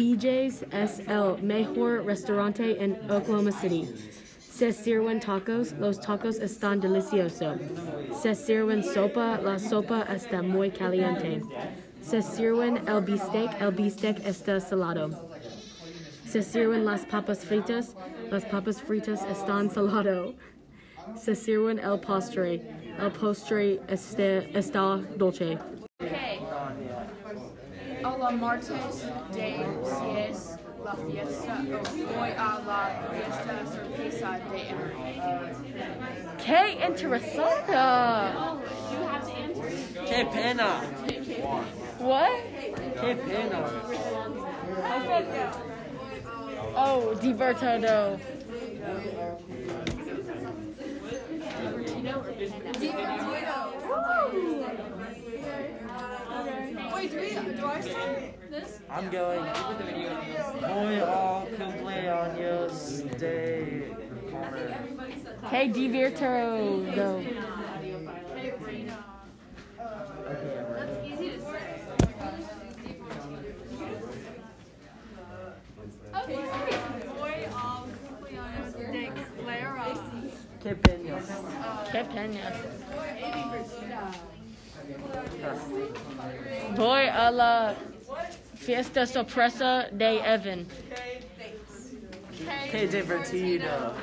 BJ's SL, Mejor Restaurante in Oklahoma City. Se sirven tacos, los tacos están deliciosos. Se sirven sopa, la sopa está muy caliente. Se sirven el bistec está salado. Se sirven las papas fritas están salado. Se sirven el postre está dulce. Okay. A la martes de Cies, la fiesta, voy a la fiesta sorpresa de Evan. ¡Qué interesante! Oh, you have to answer. ¡Qué pena! What? ¡Qué pena! I said that. Oh, divertido. Wait, do I start this? I'm going. Voy al cumpleaños de. Hey, divertido. Go. That's easy to say. Okay. Voy al cumpleaños de Clara. Que peñas. Que peñas. Voy a la fiesta sorpresa de Evan. Qué divertido.